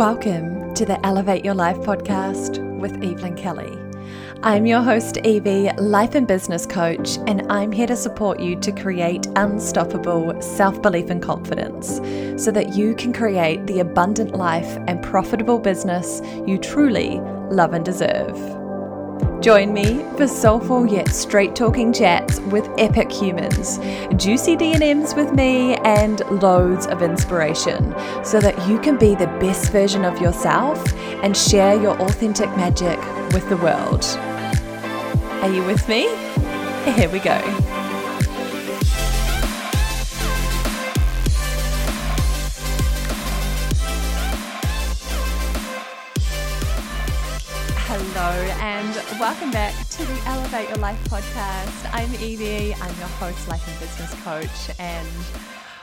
Welcome to the Elevate Your Life Podcast with Evelyn Kelly. I'm your host Evie, life and business coach, and I'm here to support you to create unstoppable self-belief and confidence so that you can create the abundant life and profitable business you truly love and deserve. Join me for soulful yet straight-talking chats with epic humans, juicy D&Ms with me, and loads of inspiration so that you can be the best version of yourself and share your authentic magic with the world. Are you with me? Here we go. Welcome back to the Elevate Your Life Podcast. I'm Evie, I'm your host, life and business coach, and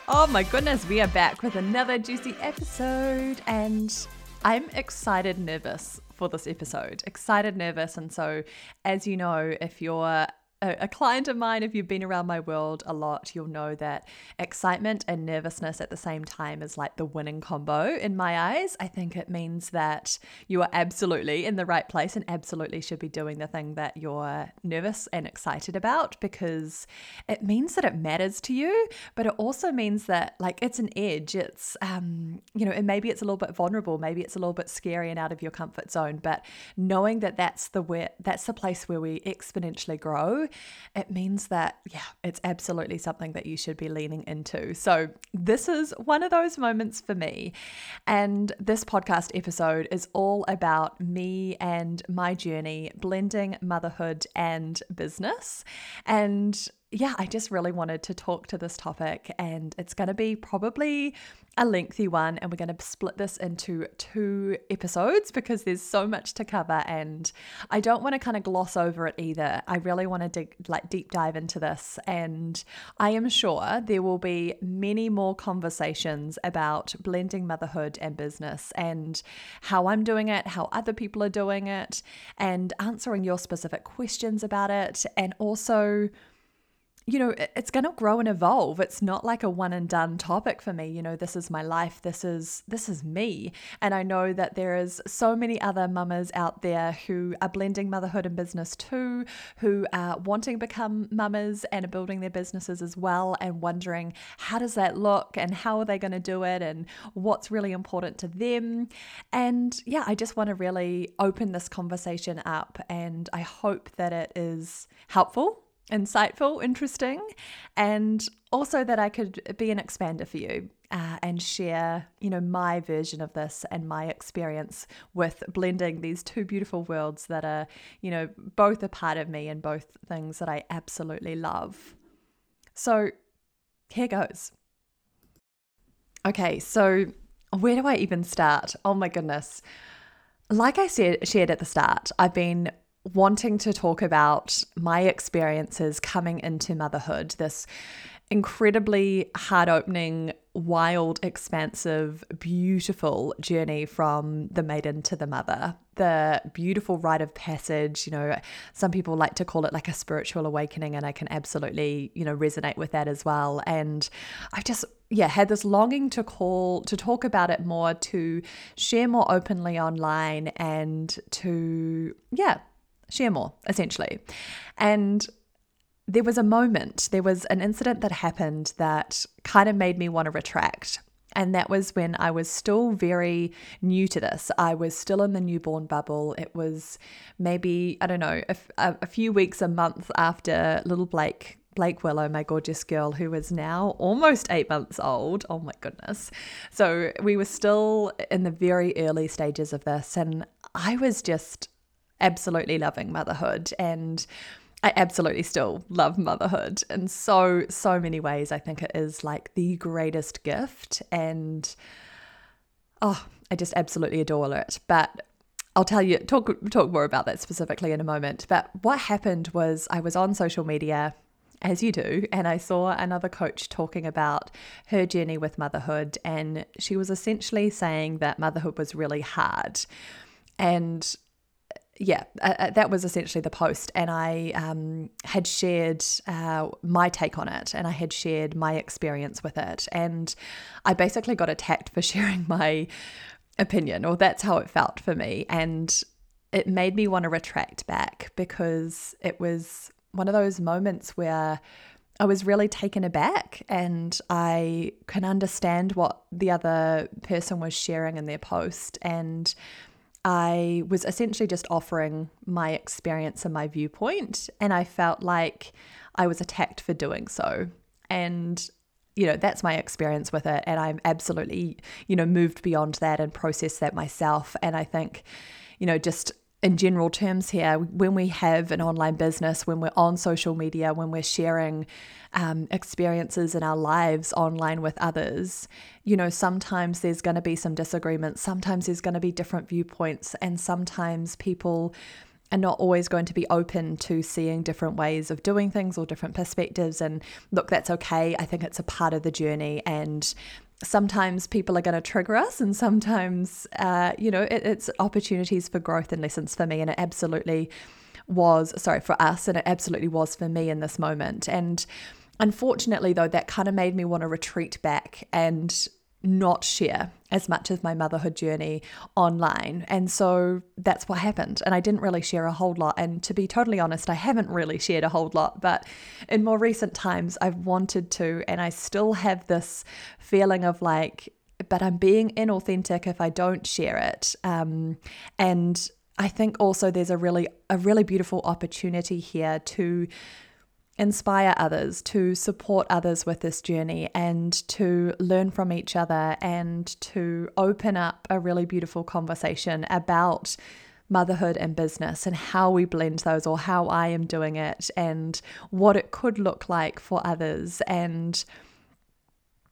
oh my goodness, we are back with another juicy episode, and I'm excited, nervous for this episode. And so, as you know, if you're a client of mine, if you've been around my world a lot, you'll know that excitement and nervousness at the same time is like the winning combo in my eyes. I think it means that you are absolutely in the right place and absolutely should be doing the thing that you're nervous and excited about, because it means that it matters to you, but it also means that like it's an edge. It's, and maybe it's a little bit vulnerable, maybe it's a little bit scary and out of your comfort zone, but knowing that that's the place where we exponentially grow, it means that, yeah, it's absolutely something that you should be leaning into. So this is one of those moments for me. And this podcast episode is all about me and my journey, blending motherhood and business. And yeah, I just really wanted to talk to this topic, and it's going to be probably a lengthy one, and we're going to split this into two episodes because there's so much to cover, and I don't want to kind of gloss over it either. I really want to deep dive into this, and I am sure there will be many more conversations about blending motherhood and business, and how I'm doing it, how other people are doing it, and answering your specific questions about it, and also, you know, it's going to grow and evolve. It's not like a one and done topic for me. You know, this is my life. This is me. And I know that there is so many other mamas out there who are blending motherhood and business too, who are wanting to become mamas and are building their businesses as well, and wondering how does that look and how are they going to do it and what's really important to them. And yeah, I just want to really open this conversation up, and I hope that it is helpful, insightful, interesting, and also that I could be an expander for you and share, you know, my version of this and my experience with blending these two beautiful worlds that are, you know, both a part of me and both things that I absolutely love. So here goes. Okay, so where do I even start? Oh my goodness. Like I shared at the start, I've been wanting to talk about my experiences coming into motherhood, this incredibly heart-opening, wild, expansive, beautiful journey from the maiden to the mother, the beautiful rite of passage. You know, some people like to call it like a spiritual awakening, and I can absolutely, you know, resonate with that as well. And I've just had this longing to talk about it more, to share more openly online, and to share more, essentially. And there was an incident that happened that kind of made me want to retract. And that was when I was still very new to this. I was still in the newborn bubble. It was maybe, I don't know, a few weeks, a month after little Blake Willow, my gorgeous girl, who is now almost 8 months old. Oh my goodness. So we were still in the very early stages of this, and I was just absolutely loving motherhood, and I absolutely still love motherhood in so many ways. I think it is like the greatest gift, and I just absolutely adore it. But I'll tell you, talk more about that specifically in a moment. But what happened was I was on social media, as you do, and I saw another coach talking about her journey with motherhood, and she was essentially saying that motherhood was really hard. And that was essentially the post, and I had shared my take on it, and I had shared my experience with it, and I basically got attacked for sharing my opinion, or that's how it felt for me. And it made me want to retract back, because it was one of those moments where I was really taken aback, and I can understand what the other person was sharing in their post. And I was essentially just offering my experience and my viewpoint, and I felt like I was attacked for doing so. And, you know, that's my experience with it, and I'm absolutely, you know, moved beyond that and processed that myself. And I think, you know, just in general terms here, when we have an online business, when we're on social media, when we're sharing experiences in our lives online with others, you know, sometimes there's going to be some disagreements, sometimes there's going to be different viewpoints, and sometimes people are not always going to be open to seeing different ways of doing things or different perspectives. And look, that's okay. I think it's a part of the journey, and sometimes people are going to trigger us, and sometimes, you know, it's opportunities for growth and lessons for me. And it absolutely was, for us, and it absolutely was for me in this moment. And unfortunately, though, that kind of made me want to retreat back and not share as much of my motherhood journey online. And so that's what happened. And I didn't really share a whole lot. And to be totally honest, I haven't really shared a whole lot, but in more recent times I've wanted to, and I still have this feeling of like, but I'm being inauthentic if I don't share it. And I think also there's a really beautiful opportunity here to inspire others, to support others with this journey, and to learn from each other, and to open up a really beautiful conversation about motherhood and business, and how we blend those, or how I am doing it, and what it could look like for others. And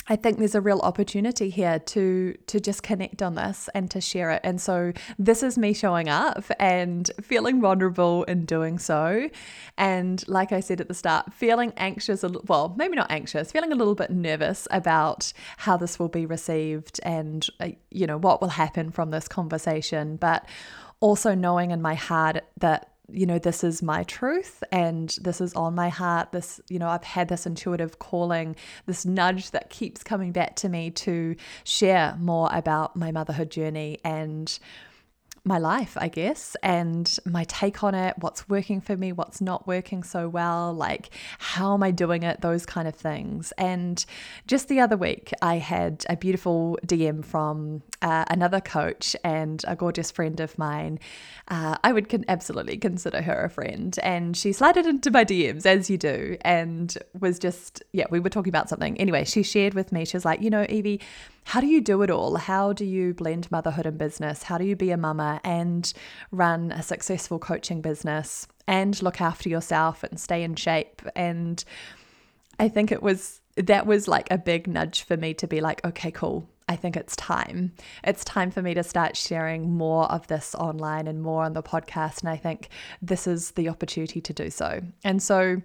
I think there's a real opportunity here to just connect on this and to share it. And so this is me showing up and feeling vulnerable in doing so. And like I said at the start, feeling anxious, well, maybe not anxious, feeling a little bit nervous about how this will be received, and, you know, what will happen from this conversation. But also knowing in my heart that, you know, this is my truth, and this is on my heart. This, you know, I've had this intuitive calling, this nudge that keeps coming back to me to share more about my motherhood journey and my life, I guess, and my take on it, what's working for me, what's not working so well, like how am I doing it, those kind of things. And just the other week, I had a beautiful DM from another coach and a gorgeous friend of mine. I would absolutely consider her a friend. And she slided into my DMs, as you do, and was just, we were talking about something. Anyway, she shared with me, she was like, you know, Evie, how do you do it all? How do you blend motherhood and business? How do you be a mama and run a successful coaching business and look after yourself and stay in shape? And I think that was like a big nudge for me to be like, okay, cool. I think it's time. It's time for me to start sharing more of this online and more on the podcast. And I think this is the opportunity to do so. And so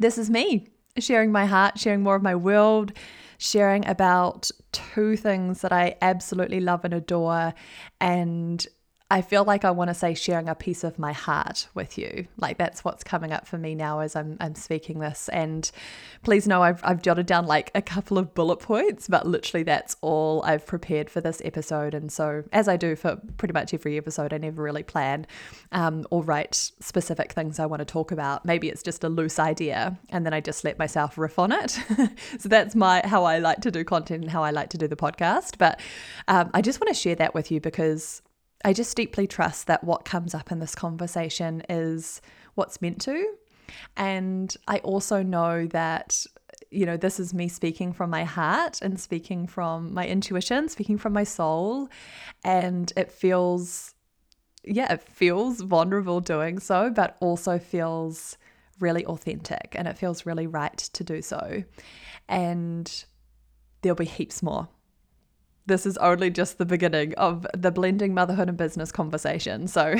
this is me sharing my heart, sharing more of my world, sharing about two things that I absolutely love and adore. And I feel like I want to say sharing a piece of my heart with you. Like that's what's coming up for me now as I'm speaking this. And please know I've jotted down like a couple of bullet points, but literally that's all I've prepared for this episode. And so as I do for pretty much every episode, I never really plan or write specific things I want to talk about. Maybe it's just a loose idea and then I just let myself riff on it. So that's how I like to do content and how I like to do the podcast. But I just want to share that with you, because I just deeply trust that what comes up in this conversation is what's meant to. And I also know that, you know, this is me speaking from my heart and speaking from my intuition, speaking from my soul. And it feels, it feels vulnerable doing so, but also feels really authentic, and it feels really right to do so. And there'll be heaps more. This is only just the beginning of the blending motherhood and business conversation. So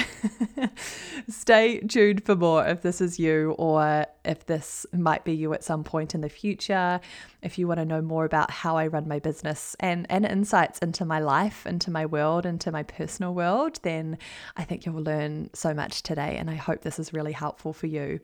stay tuned for more if this is you, or if this might be you at some point in the future, if you want to know more about how I run my business and insights into my life, into my world, into my personal world, then I think you will learn so much today. And I hope this is really helpful for you.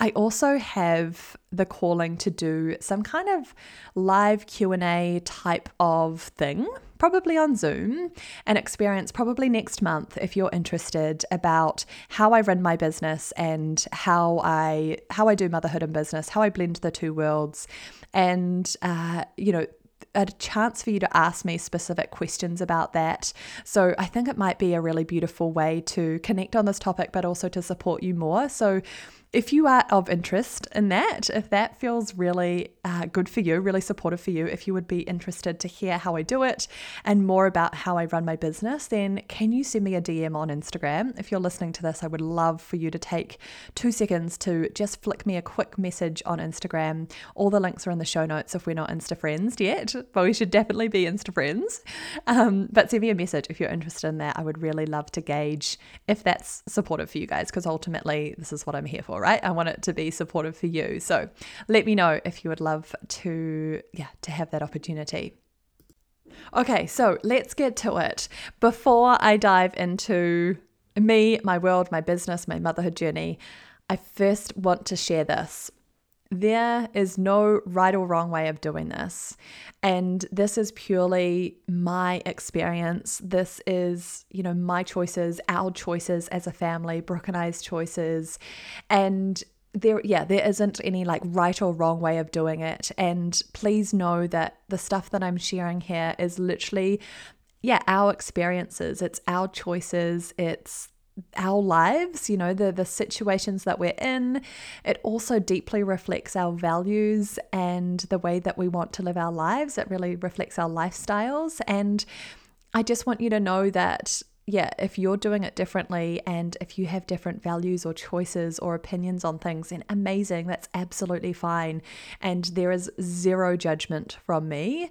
I also have the calling to do some kind of live Q&A type of thing probably on Zoom, an experience probably next month if you're interested, about how I run my business and how I do motherhood and business, how I blend the two worlds, and a chance for you to ask me specific questions about that. So I think it might be a really beautiful way to connect on this topic, but also to support you more. So if you are of interest in that, if that feels really good for you, really supportive for you, if you would be interested to hear how I do it and more about how I run my business, then can you send me a DM on Instagram? If you're listening to this, I would love for you to take 2 seconds to just flick me a quick message on Instagram. All the links are in the show notes if we're not Insta friends yet, but we should definitely be Insta friends. But send me a message if you're interested in that. I would really love to gauge if that's supportive for you guys, because ultimately this is what I'm here for. Right? I want it to be supportive for you. So let me know if you would love to have that opportunity. Okay, so let's get to it. Before I dive into me, my world, my business, my motherhood journey, I first want to share this. There is no right or wrong way of doing this. And this is purely my experience. This is, my choices, our choices as a family, Brooke and I's choices. And there isn't any right or wrong way of doing it. And please know that the stuff that I'm sharing here is literally, our experiences. It's our choices. It's our lives, the situations that we're in. It also deeply reflects our values and the way that we want to live our lives. It really reflects our lifestyles. And I just want you to know that, if you're doing it differently and if you have different values or choices or opinions on things, then amazing, that's absolutely fine. And there is zero judgment from me.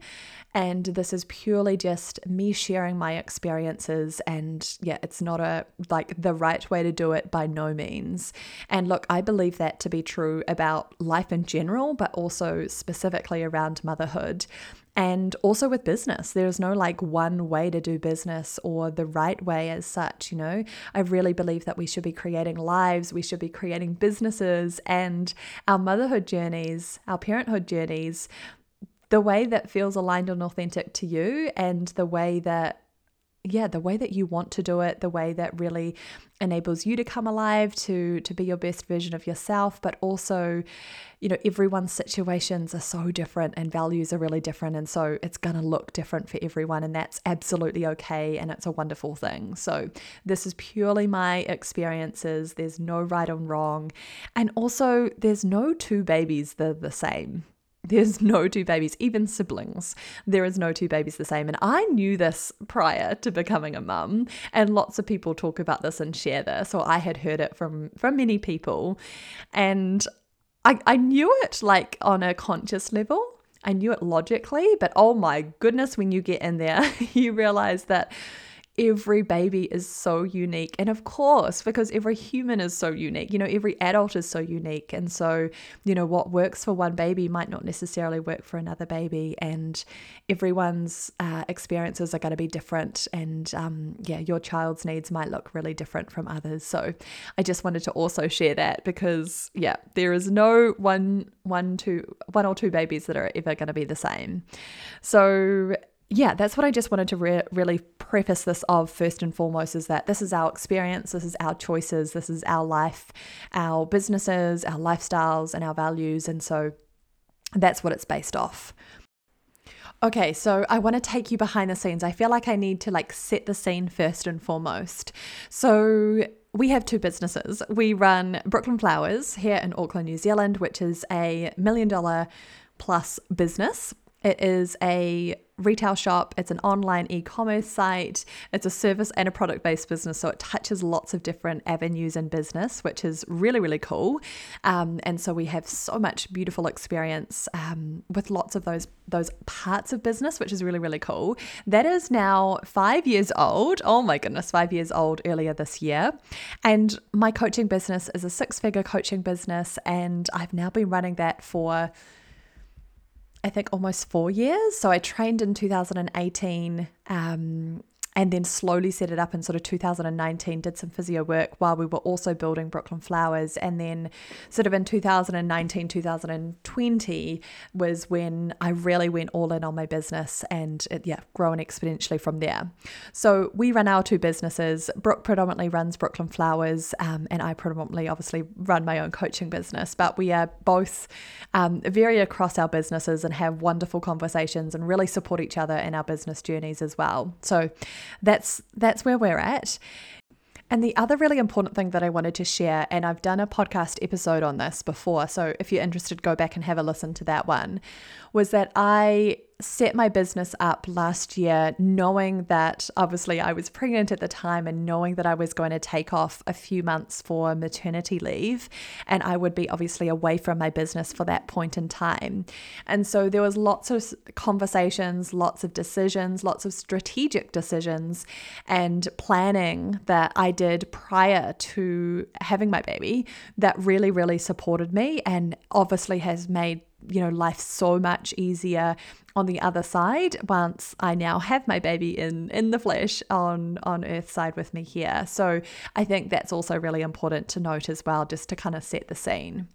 And this is purely just me sharing my experiences. And it's not the right way to do it by no means. And look, I believe that to be true about life in general, but also specifically around motherhood. And also with business, there's no one way to do business or the right way as such, I really believe that we should be creating lives, we should be creating businesses, and our motherhood journeys, our parenthood journeys, the way that feels aligned and authentic to you, and the way that you want to do it, the way that really enables you to come alive, to be your best version of yourself. But also, everyone's situations are so different and values are really different. And so it's going to look different for everyone, and that's absolutely okay. And it's a wonderful thing. So this is purely my experiences. There's no right or wrong. And also there's no two babies that are the same. There's no two babies, even siblings. There is no two babies the same. And I knew this prior to becoming a mum, and lots of people talk about this and share this. Or I had heard it from many people, and I knew it on a conscious level. I knew it logically, but oh my goodness, when you get in there, you realize that every baby is so unique. And of course, because every human is so unique, every adult is so unique. And so, what works for one baby might not necessarily work for another baby. And everyone's experiences are going to be different. And your child's needs might look really different from others. So I just wanted to also share that, because there is no one or two babies that are ever going to be the same. So that's what I just wanted to really preface this of first and foremost, is that this is our experience, this is our choices, this is our life, our businesses, our lifestyles, and our values. And so that's what it's based off. Okay, so I want to take you behind the scenes. I feel like I need to set the scene first and foremost. So we have two businesses. We run Brooklyn Flowers here in Auckland, New Zealand, which is a $1 million plus business. It is a retail shop, it's an online e-commerce site, it's a service and a product-based business, so it touches lots of different avenues in business, which is really, really cool. And so we have so much beautiful experience with lots of those parts of business, which is really, really cool. That is now 5 years old. Oh my goodness, 5 years old earlier this year. And my coaching business is a six-figure coaching business, and I've now been running that for almost 4 years. So I trained in 2018, and then slowly set it up in sort of 2019, did some physio work while we were also building Brooklyn Flowers. And then sort of in 2019, 2020 was when I really went all in on my business, and it, growing exponentially from there. So we run our two businesses. Brooke predominantly runs Brooklyn Flowers, and I predominantly obviously run my own coaching business, but we are both very across our businesses and have wonderful conversations and really support each other in our business journeys as well. So that's where we're at. And the other really important thing that I wanted to share, and I've done a podcast episode on this before, so if you're interested, go back and have a listen to that one, was that I set my business up last year knowing that obviously I was pregnant at the time and knowing that I was going to take off a few months for maternity leave, and I would be obviously away from my business for that point in time. And so there was lots of conversations, lots of decisions, lots of strategic decisions and planning that I did prior to having my baby that really, really supported me and obviously has made, you know, life so much easier on the other side once I now have my baby in the flesh on Earth side with me here. So I think that's also really important to note as well, just to kind of set the scene.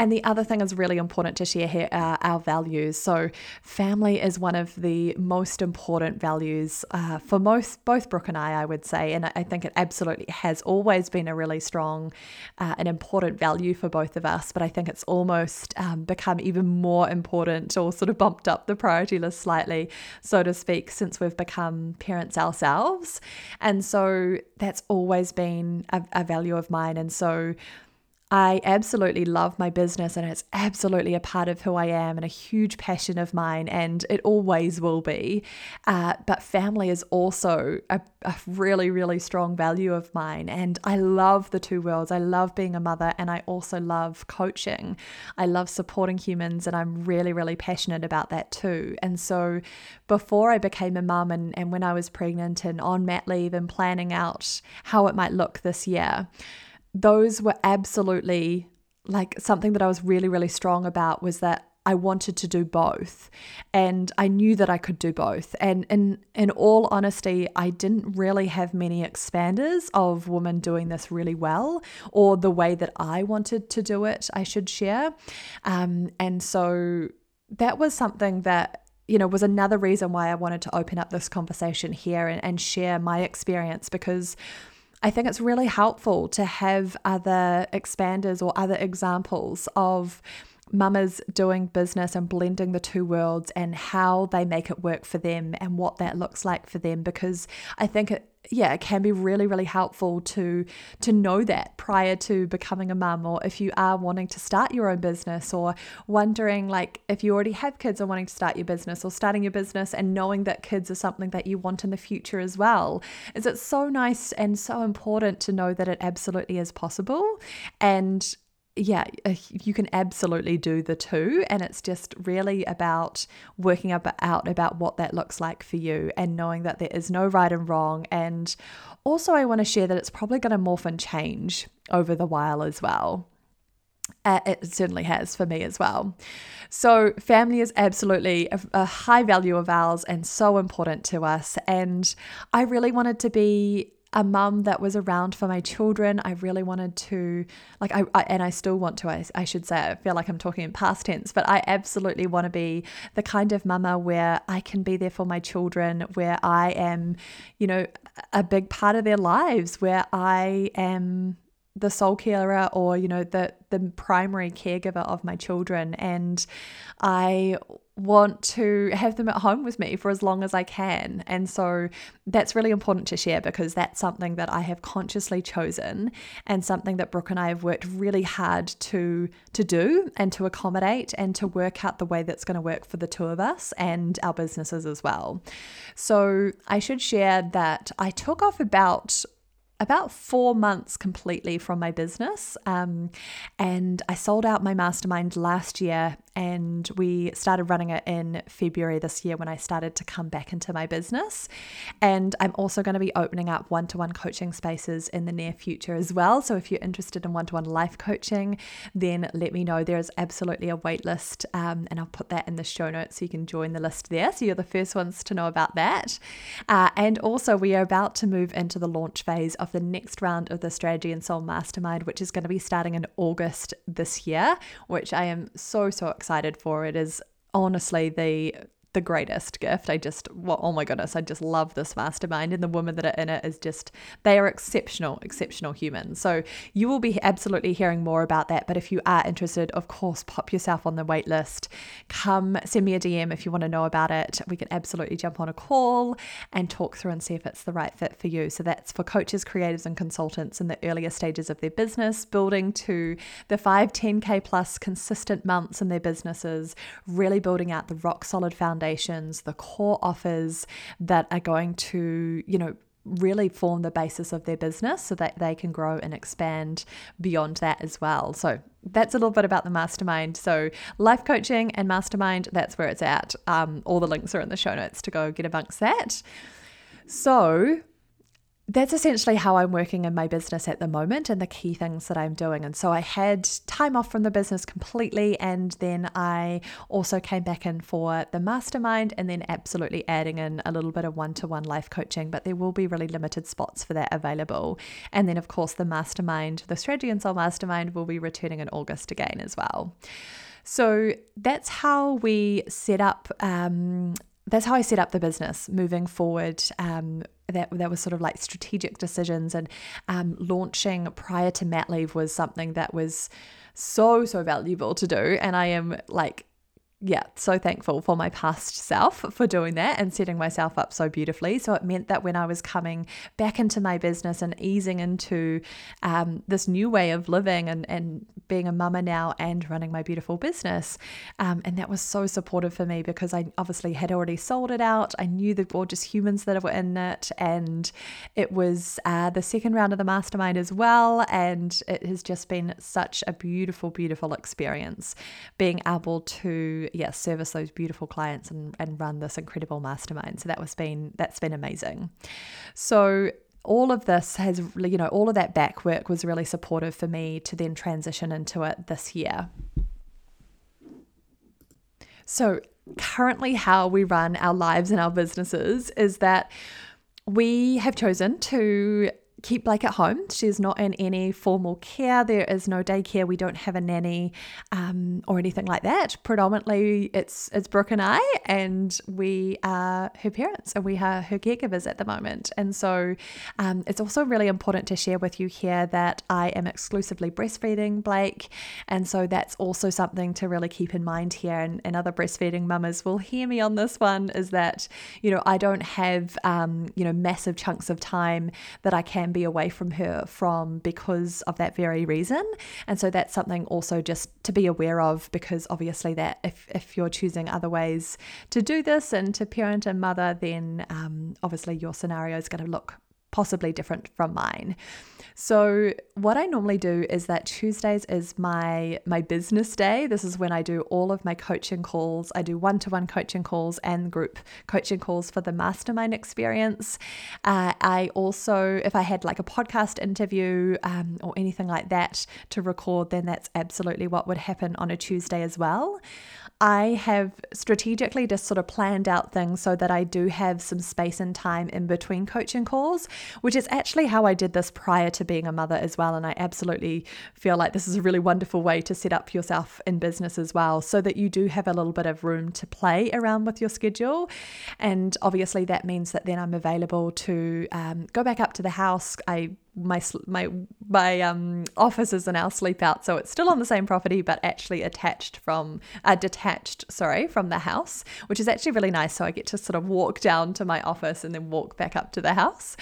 And the other thing is really important to share here are our values. So family is one of the most important values for both Brooke and I would say. And I think it absolutely has always been a really strong and important value for both of us. But I think it's almost become even more important, or sort of bumped up the priority list slightly, so to speak, since we've become parents ourselves. And so that's always been a value of mine. And so I absolutely love my business, and it's absolutely a part of who I am and a huge passion of mine, and it always will be. But family is also a really, really strong value of mine. And I love the two worlds. I love being a mother, and I also love coaching. I love supporting humans, and I'm really, really passionate about that too. And so before I became a mum and when I was pregnant and on mat leave and planning out how it might look this year, those were absolutely like something that I was really, really strong about, was that I wanted to do both, and I knew that I could do both. And in all honesty, I didn't really have many expanders of women doing this really well, or the way that I wanted to do it, I should share. And so that was something that, you know, was another reason why I wanted to open up this conversation here and share my experience, because I think it's really helpful to have other expanders or other examples of mamas doing business and blending the two worlds and how they make it work for them and what that looks like for them, because I think it can be really, really helpful to know that prior to becoming a mum, or if you are wanting to start your own business, or wondering like if you already have kids and wanting to start your business, or starting your business and knowing that kids are something that you want in the future as well. Is it so nice and so important to know that it absolutely is possible, and you can absolutely do the two. And it's just really about working out about what that looks like for you, and knowing that there is no right and wrong. And also I want to share that it's probably going to morph and change over the while as well. It certainly has for me as well. So family is absolutely a high value of ours and so important to us. And I really wanted to be a mum that was around for my children. I really wanted to, like, I still want to, I should say, I feel like I'm talking in past tense, but I absolutely want to be the kind of mama where I can be there for my children, where I am, you know, a big part of their lives, where I am the sole carer, or, you know, the primary caregiver of my children. And I want to have them at home with me for as long as I can. And so that's really important to share, because that's something that I have consciously chosen, and something that Brooke and I have worked really hard to do and to accommodate, and to work out the way that's going to work for the two of us and our businesses as well. So I should share that I took off about 4 months completely from my business, and I sold out my mastermind last year, and we started running it in February this year when I started to come back into my business. And I'm also going to be opening up one-to-one coaching spaces in the near future as well. So if you're interested in one-to-one life coaching, then let me know. There is absolutely a wait list, and I'll put that in the show notes so you can join the list there. So you're the first ones to know about that. And also we are about to move into the launch phase of the next round of the Strategy and Soul Mastermind, which is going to be starting in August this year, which I am so excited for. It is honestly the greatest gift. Oh my goodness, I just love this mastermind, and the women that are in it they are exceptional humans. So you will be absolutely hearing more about that. But if you are interested, of course, pop yourself on the wait list. Come send me a DM if you want to know about it. We can absolutely jump on a call and talk through and see if it's the right fit for you. So that's for coaches, creatives, and consultants in the earlier stages of their business, building to the 5-10K plus consistent months in their businesses, really building out the rock solid foundations, the core offers that are going to, really form the basis of their business so that they can grow and expand beyond that as well. So that's a little bit about the mastermind. So life coaching and mastermind, that's where it's at. All the links are in the show notes to go get amongst that. So that's essentially how I'm working in my business at the moment and the key things that I'm doing. And so I had time off from the business completely, and then I also came back in for the mastermind, and then absolutely adding in a little bit of one-to-one life coaching, but there will be really limited spots for that available. And then of course the mastermind, the Strategy and Soul Mastermind, will be returning in August again as well. So that's how we set up, that's how I set up the business moving forward. That was sort of like strategic decisions, and launching prior to mat leave was something that was so valuable to do. And I am so thankful for my past self for doing that and setting myself up so beautifully. So it meant that when I was coming back into my business and easing into this new way of living and being a mama now and running my beautiful business, and that was so supportive for me because I obviously had already sold it out. I knew the gorgeous humans that were in it, and it was the second round of the mastermind as well, and it has just been such a beautiful experience being able to service those beautiful clients and run this incredible mastermind. So that's been amazing. So all of this has, all of that back work was really supportive for me to then transition into it this year. So currently how we run our lives and our businesses is that we have chosen to keep Blake at home. She's not in any formal care. There is no daycare. We don't have a nanny or anything like that. Predominantly, it's Brooke and I, and we are her parents, and we are her caregivers at the moment. And so it's also really important to share with you here that I am exclusively breastfeeding Blake, and so that's also something to really keep in mind here. And other breastfeeding mamas will hear me on this one, is that I don't have massive chunks of time that I can be away from her because of that very reason. And so that's something also just to be aware of, because obviously that if you're choosing other ways to do this and to parent and mother, then obviously your scenario is going to look possibly different from mine. So what I normally do is that Tuesdays is my business day. This is when I do all of my coaching calls. I do one-to-one coaching calls and group coaching calls for the mastermind experience. I also, if I had a podcast interview or anything like that to record, then that's absolutely what would happen on a Tuesday as well. I have strategically just sort of planned out things so that I do have some space and time in between coaching calls, which is actually how I did this prior to being a mother as well. And I absolutely feel like this is a really wonderful way to set up yourself in business as well, so that you do have a little bit of room to play around with your schedule. And obviously that means that then I'm available to go back up to the house. My office is in our sleep out, so it's still on the same property, but actually detached from the house, which is actually really nice. So I get to sort of walk down to my office and then walk back up to the house.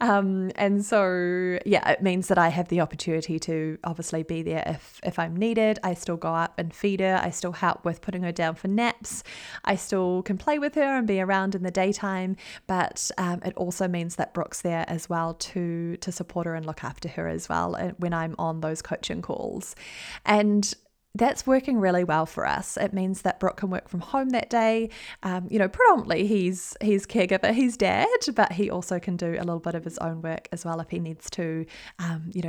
And so, it means that I have the opportunity to obviously be there if I'm needed. I still go up and feed her. I still help with putting her down for naps. I still can play with her and be around in the daytime, but it also means that Brooke's there as well to support her and look after her as well when I'm on those coaching calls. And that's working really well for us. It means that Brooke can work from home that day. Predominantly he's caregiver, he's dad, but he also can do a little bit of his own work as well if he needs to,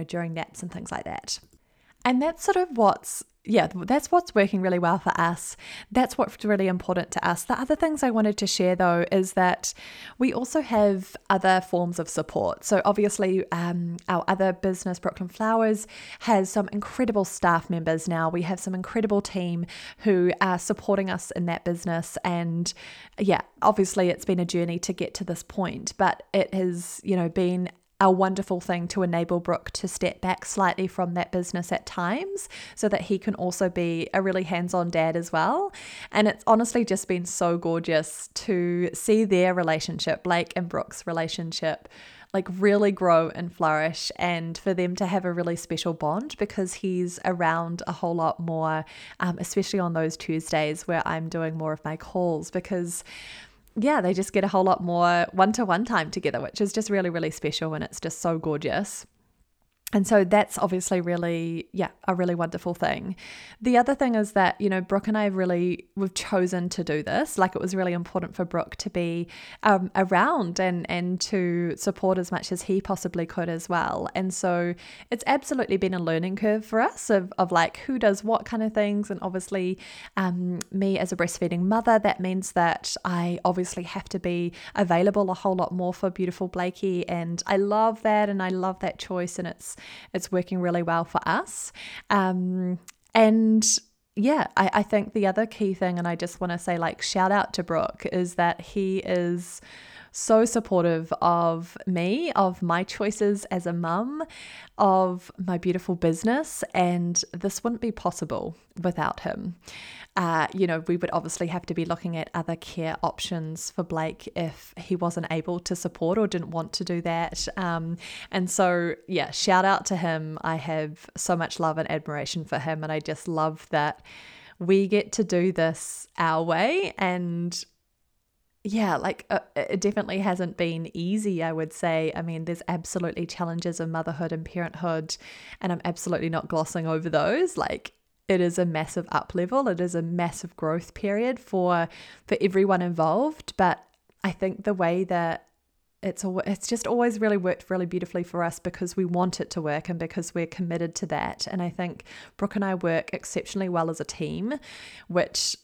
during naps and things like that. And that's sort of what's working really well for us. That's what's really important to us. The other things I wanted to share though is that we also have other forms of support. So obviously our other business, Brooklyn Flowers, has some incredible staff members now. We have some incredible team who are supporting us in that business. And yeah, obviously it's been a journey to get to this point, but it has, been a wonderful thing to enable Brooke to step back slightly from that business at times so that he can also be a really hands-on dad as well. And it's honestly just been so gorgeous to see their relationship, Blake and Brooke's relationship, like really grow and flourish, and for them to have a really special bond because he's around a whole lot more, especially on those Tuesdays where I'm doing more of my calls, because yeah, they just get a whole lot more one-to-one time together, which is just really, really special, and it's just so gorgeous. And so that's obviously a really wonderful thing. The other thing is that, Brooke and I we've chosen to do this. Like, it was really important for Brooke to be around and to support as much as he possibly could as well. And so it's absolutely been a learning curve for us of like who does what kind of things. And obviously me as a breastfeeding mother, that means that I obviously have to be available a whole lot more for beautiful Blakey. And I love that. And I love that choice. And it's working really well for us. I think the other key thing, and I just want to say shout out to Brooke, is that he is so supportive of me, of my choices as a mum, of my beautiful business, and this wouldn't be possible without him. We would obviously have to be looking at other care options for Blake if he wasn't able to support or didn't want to do that. Shout out to him. I have so much love and admiration for him, and I just love that we get to do this our way. And it definitely hasn't been easy, I would say. I mean, there's absolutely challenges in motherhood and parenthood, and I'm absolutely not glossing over those. It is a massive up level. It is a massive growth period for everyone involved. But I think the way that it's just always really worked really beautifully for us because we want it to work and because we're committed to that. And I think Brooke and I work exceptionally well as a team, which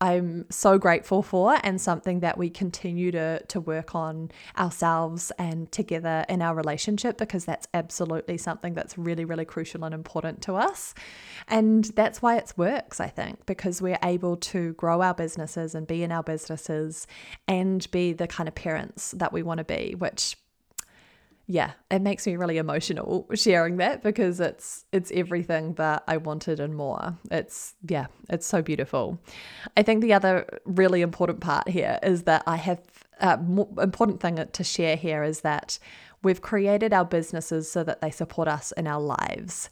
I'm so grateful for, and something that we continue to work on ourselves and together in our relationship, because that's absolutely something that's really, really crucial and important to us. And that's why it works, I think, because we're able to grow our businesses and be in our businesses and be the kind of parents that we want to be, which it makes me really emotional sharing that, because it's everything that I wanted and more. It's so beautiful. I think the other really important part here is that I have important thing to share here is that we've created our businesses so that they support us in our lives.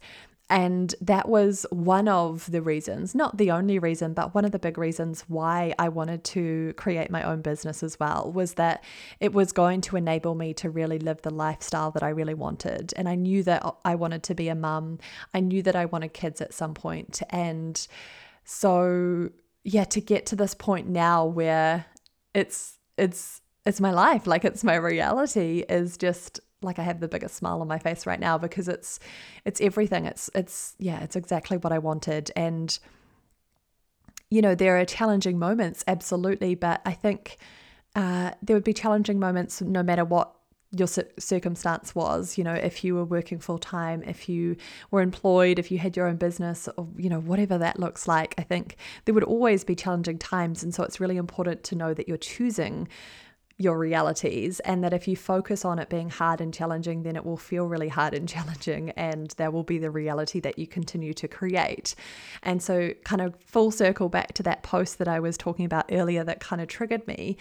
And that was one of the reasons, not the only reason, but one of the big reasons why I wanted to create my own business as well, was that it was going to enable me to really live the lifestyle that I really wanted. And I knew that I wanted to be a mum. I knew that I wanted kids at some point. And so, to get to this point now where it's my life, it's my reality, is just I have the biggest smile on my face right now, because it's everything. It's exactly what I wanted. And, there are challenging moments, absolutely. But I think there would be challenging moments no matter what your circumstance was, if you were working full time, if you were employed, if you had your own business, or, whatever that looks like. I think there would always be challenging times. And so it's really important to know that you're choosing your realities, and that if you focus on it being hard and challenging, then it will feel really hard and challenging, and that will be the reality that you continue to create. And so, kind of full circle back to that post that I was talking about earlier that kind of triggered me,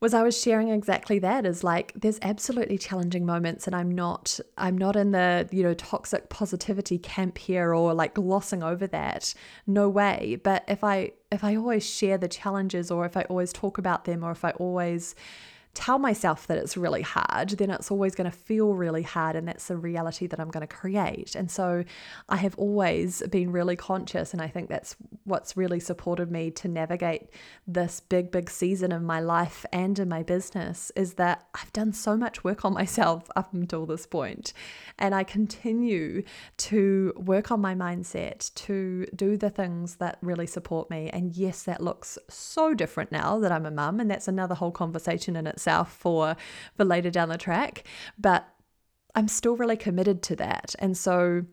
was I was sharing exactly that, is there's absolutely challenging moments, and I'm not in the toxic positivity camp here, or glossing over that, no way. But if I always share the challenges, or if I always talk about them, or if I always tell myself that it's really hard, then it's always going to feel really hard, and that's the reality that I'm going to create. And so I have always been really conscious, and I think that's what's really supported me to navigate this big season of my life and in my business, is that I've done so much work on myself up until this point, and I continue to work on my mindset, to do the things that really support me. And yes, that looks so different now that I'm a mum, and that's another whole conversation in itself for later down the track, but I'm still really committed to that. And so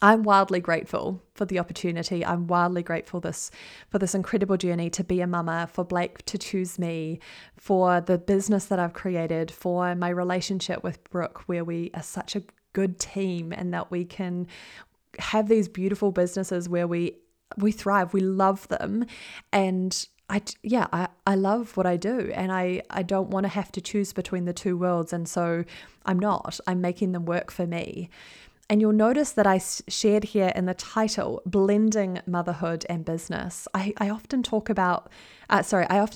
I'm wildly grateful for the opportunity. I'm wildly grateful for this incredible journey to be a mama, for Blake to choose me, for the business that I've created, for my relationship with Brooke, where we are such a good team and that we can have these beautiful businesses where we thrive, we love them. And I love what I do, and I don't want to have to choose between the two worlds. And so I'm making them work for me. And you'll notice that I shared here in the title, blending motherhood and business. I often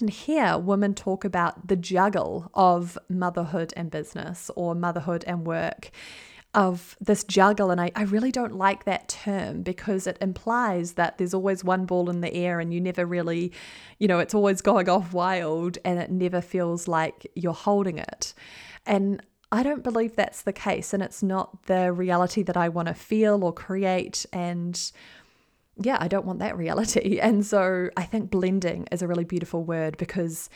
hear women talk about the juggle of motherhood and business, or motherhood and work, of this juggle. And I really don't like that term, because it implies that there's always one ball in the air and you never really, it's always going off wild and it never feels like you're holding it. And I don't believe that's the case, and it's not the reality that I want to feel or create. And yeah, I don't want that reality. And so I think blending is a really beautiful word, because,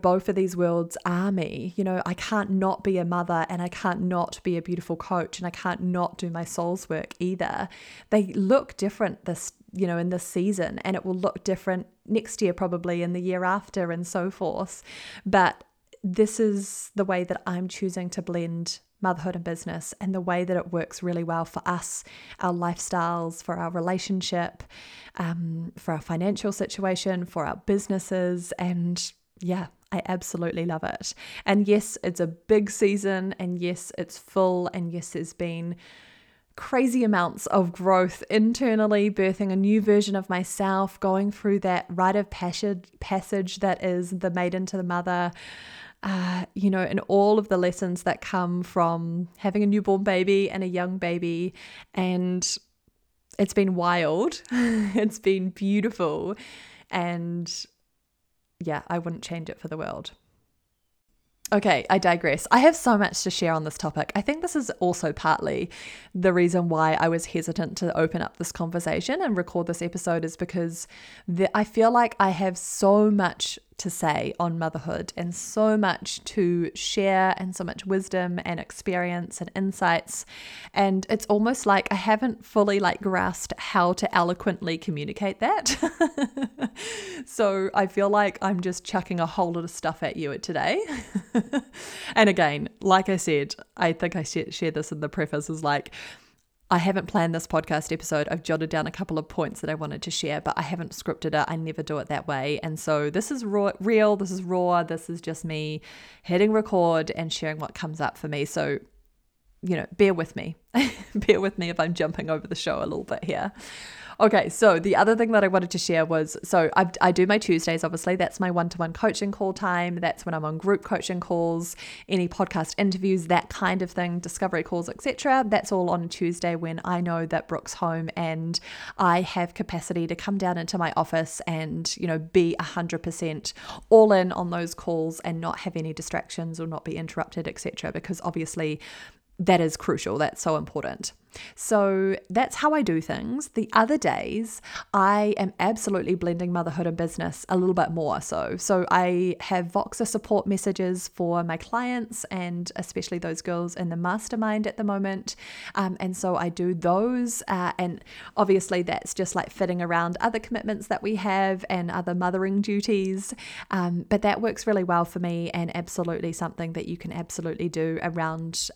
both of these worlds are me. I can't not be a mother, and I can't not be a beautiful coach, and I can't not do my soul's work either. They look different in this season, and it will look different next year, probably, and the year after, and so forth. But this is the way that I'm choosing to blend motherhood and business, and the way that it works really well for us, our lifestyles, for our relationship, for our financial situation, for our businesses. And yeah, I absolutely love it. And yes, it's a big season, and yes, it's full, and yes, there's been crazy amounts of growth internally, birthing a new version of myself, going through that rite of passage that is the maiden to the mother, and all of the lessons that come from having a newborn baby and a young baby. And it's been wild. It's been beautiful. And yeah, I wouldn't change it for the world. Okay, I digress. I have so much to share on this topic. I think this is also partly the reason why I was hesitant to open up this conversation and record this episode, is because I feel like I have so much to say on motherhood, and so much to share, and so much wisdom and experience and insights. And it's almost like I haven't fully grasped how to eloquently communicate that. So I feel like I'm just chucking a whole lot of stuff at you today. And again, like I said, I think I share this in the preface, is I haven't planned this podcast episode. I've jotted down a couple of points that I wanted to share, but I haven't scripted it. I never do it that way. And so this is real. This is raw. This is just me hitting record and sharing what comes up for me. So, bear with me. Bear with me if I'm jumping over the show a little bit here. Okay, so the other thing that I wanted to share was, I do my Tuesdays, obviously. That's my one-to-one coaching call time. That's when I'm on group coaching calls, any podcast interviews, that kind of thing, discovery calls, etc. That's all on a Tuesday, when I know that Brooke's home and I have capacity to come down into my office and, be 100% all in on those calls and not have any distractions or not be interrupted, etc. Because obviously that is crucial. That's so important. So that's how I do things. The other days, I am absolutely blending motherhood and business a little bit more. So I have Voxer support messages for my clients, and especially those girls in the mastermind at the moment. And so I do those. And obviously that's just fitting around other commitments that we have and other mothering duties. But that works really well for me, and absolutely something that you can absolutely do around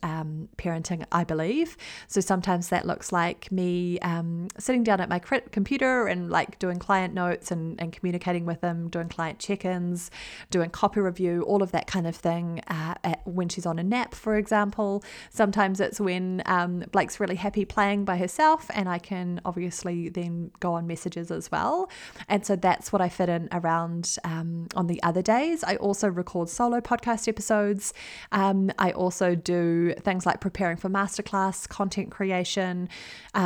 parenting, I believe. So sometimes sometimes that looks like me sitting down at my computer and like doing client notes and communicating with them, doing client check-ins, doing copy review, all of that kind of thing when she's on a nap, for example. Sometimes it's when Blake's really happy playing by herself, and I can obviously then go on messages as well. And so that's what I fit in around on the other days. I also record solo podcast episodes. I also do things like preparing for masterclass, content creation,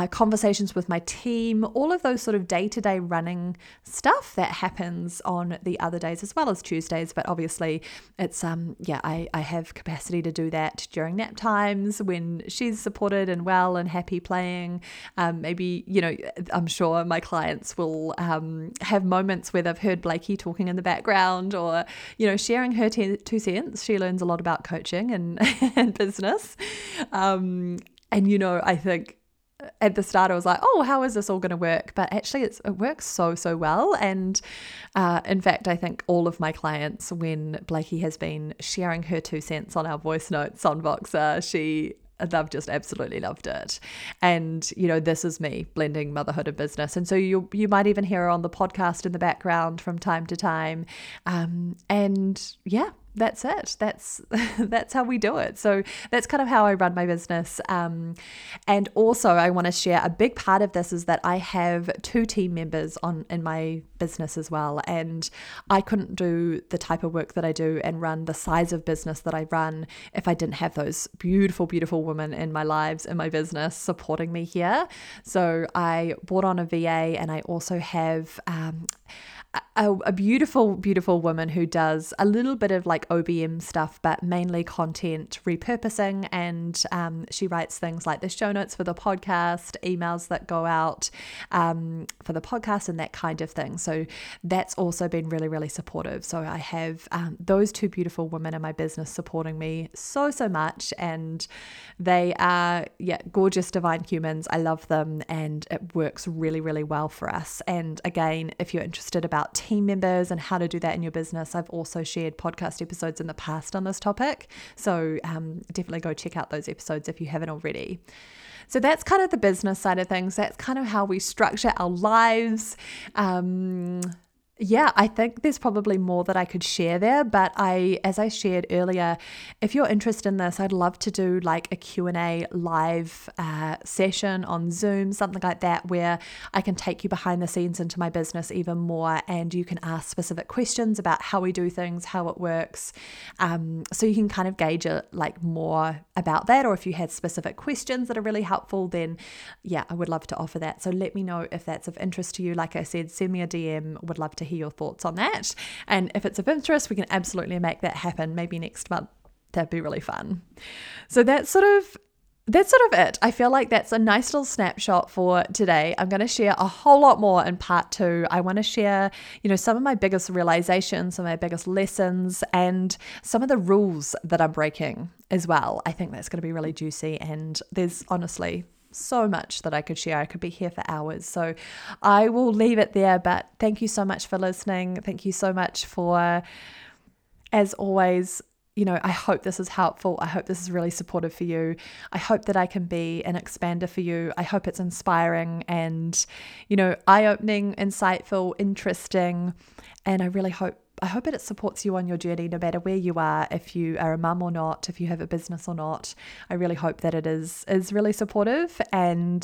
conversations with my team, all of those sort of day-to-day running stuff that happens on the other days as well as Tuesdays. But obviously it's, I have capacity to do that during nap times when she's supported and well and happy playing. Maybe, you know, I'm sure my clients will have moments where they've heard Blakey talking in the background or, you know, sharing her two cents. She learns a lot about coaching and business. And, you know, I think at the start I was like, oh, how is this all going to work? But actually it works so well. And in fact, I think all of my clients, when Blakey has been sharing her 2 cents on our voice notes on Voxer, they've just absolutely loved it. And, you know, this is me blending motherhood and business. And so you might even hear her on the podcast in the background from time to time. And yeah, that's it. That's how we do it. So that's kind of how I run my business. And also I want to share a big part of this is that I have 2 team members in my business as well. And I couldn't do the type of work that I do and run the size of business that I run if I didn't have those beautiful, beautiful women in my lives, in my business, supporting me here. So I brought on a VA, and I also have a beautiful, beautiful woman who does a little bit of like OBM stuff, but mainly content repurposing. And she writes things like the show notes for the podcast, emails that go out for the podcast, and that kind of thing. So that's also been really, really supportive. So I have those 2 beautiful women in my business supporting me so much. And they are, gorgeous, divine humans. I love them, and it works really, really well for us. And again, if you're interested about team members and how to do that in your business, I've also shared podcast episodes in the past on this topic. So definitely go check out those episodes if you haven't already. So that's kind of the business side of things. That's kind of how we structure our lives. I think there's probably more that I could share there, but as I shared earlier, if you're interested in this, I'd love to do like a Q&A live session on Zoom, something like that, where I can take you behind the scenes into my business even more, and you can ask specific questions about how we do things, how it works, so you can kind of gauge it like more about that. Or if you had specific questions that are really helpful, then I would love to offer that. So let me know if that's of interest to you. Like I said, send me a DM. Would love to hear your thoughts on that, and if it's of interest, we can absolutely make that happen. Maybe next month. That'd be really fun. So that's sort of it. I feel like that's a nice little snapshot for today. I'm going to share a whole lot more in part 2. I want to share, you know, some of my biggest realizations, some of my biggest lessons, and some of the rules that I'm breaking as well. I think that's going to be really juicy, and there's honestly so much that I could share. I could be here for hours. So I will leave it there, but thank you so much for listening. Thank you so much for, as always, you know, I hope this is helpful. I hope this is really supportive for you. I hope that I can be an expander for you. I hope it's inspiring and, you know, eye-opening, insightful, interesting. And I hope that it supports you on your journey, no matter where you are, if you are a mum or not, if you have a business or not. I really hope that it is really supportive. And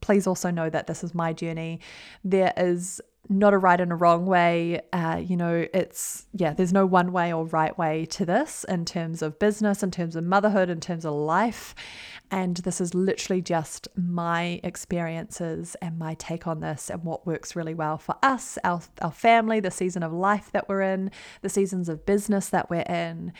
please also know that this is my journey. There is not a right and a wrong way. There's no one way or right way to this in terms of business, in terms of motherhood, in terms of life. And this is literally just my experiences and my take on this and what works really well for us, our family, the season of life that we're in, the seasons of business that we're in.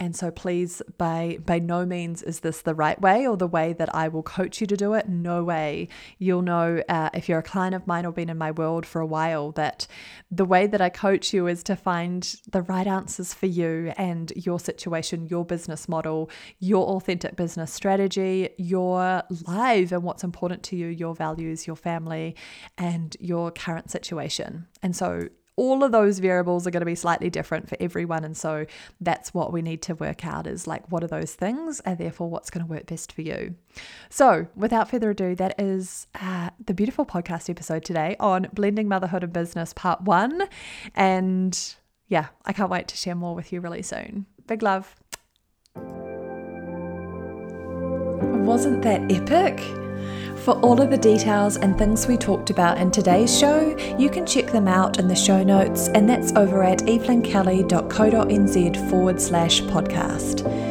And so please, by no means is this the right way or the way that I will coach you to do it. No way. You'll know if you're a client of mine or been in my world for a while, that the way that I coach you is to find the right answers for you and your situation, your business model, your authentic business strategy, your life and what's important to you, your values, your family, and your current situation. And so all of those variables are going to be slightly different for everyone. And so that's what we need to work out is like, what are those things, and therefore what's going to work best for you. So without further ado, that is the beautiful podcast episode today on Blending Motherhood and Business Part 1. And yeah, I can't wait to share more with you really soon. Big love. Wasn't that epic? For all of the details and things we talked about in today's show, you can check them out in the show notes, and that's over at evelynkelly.co.nz/podcast.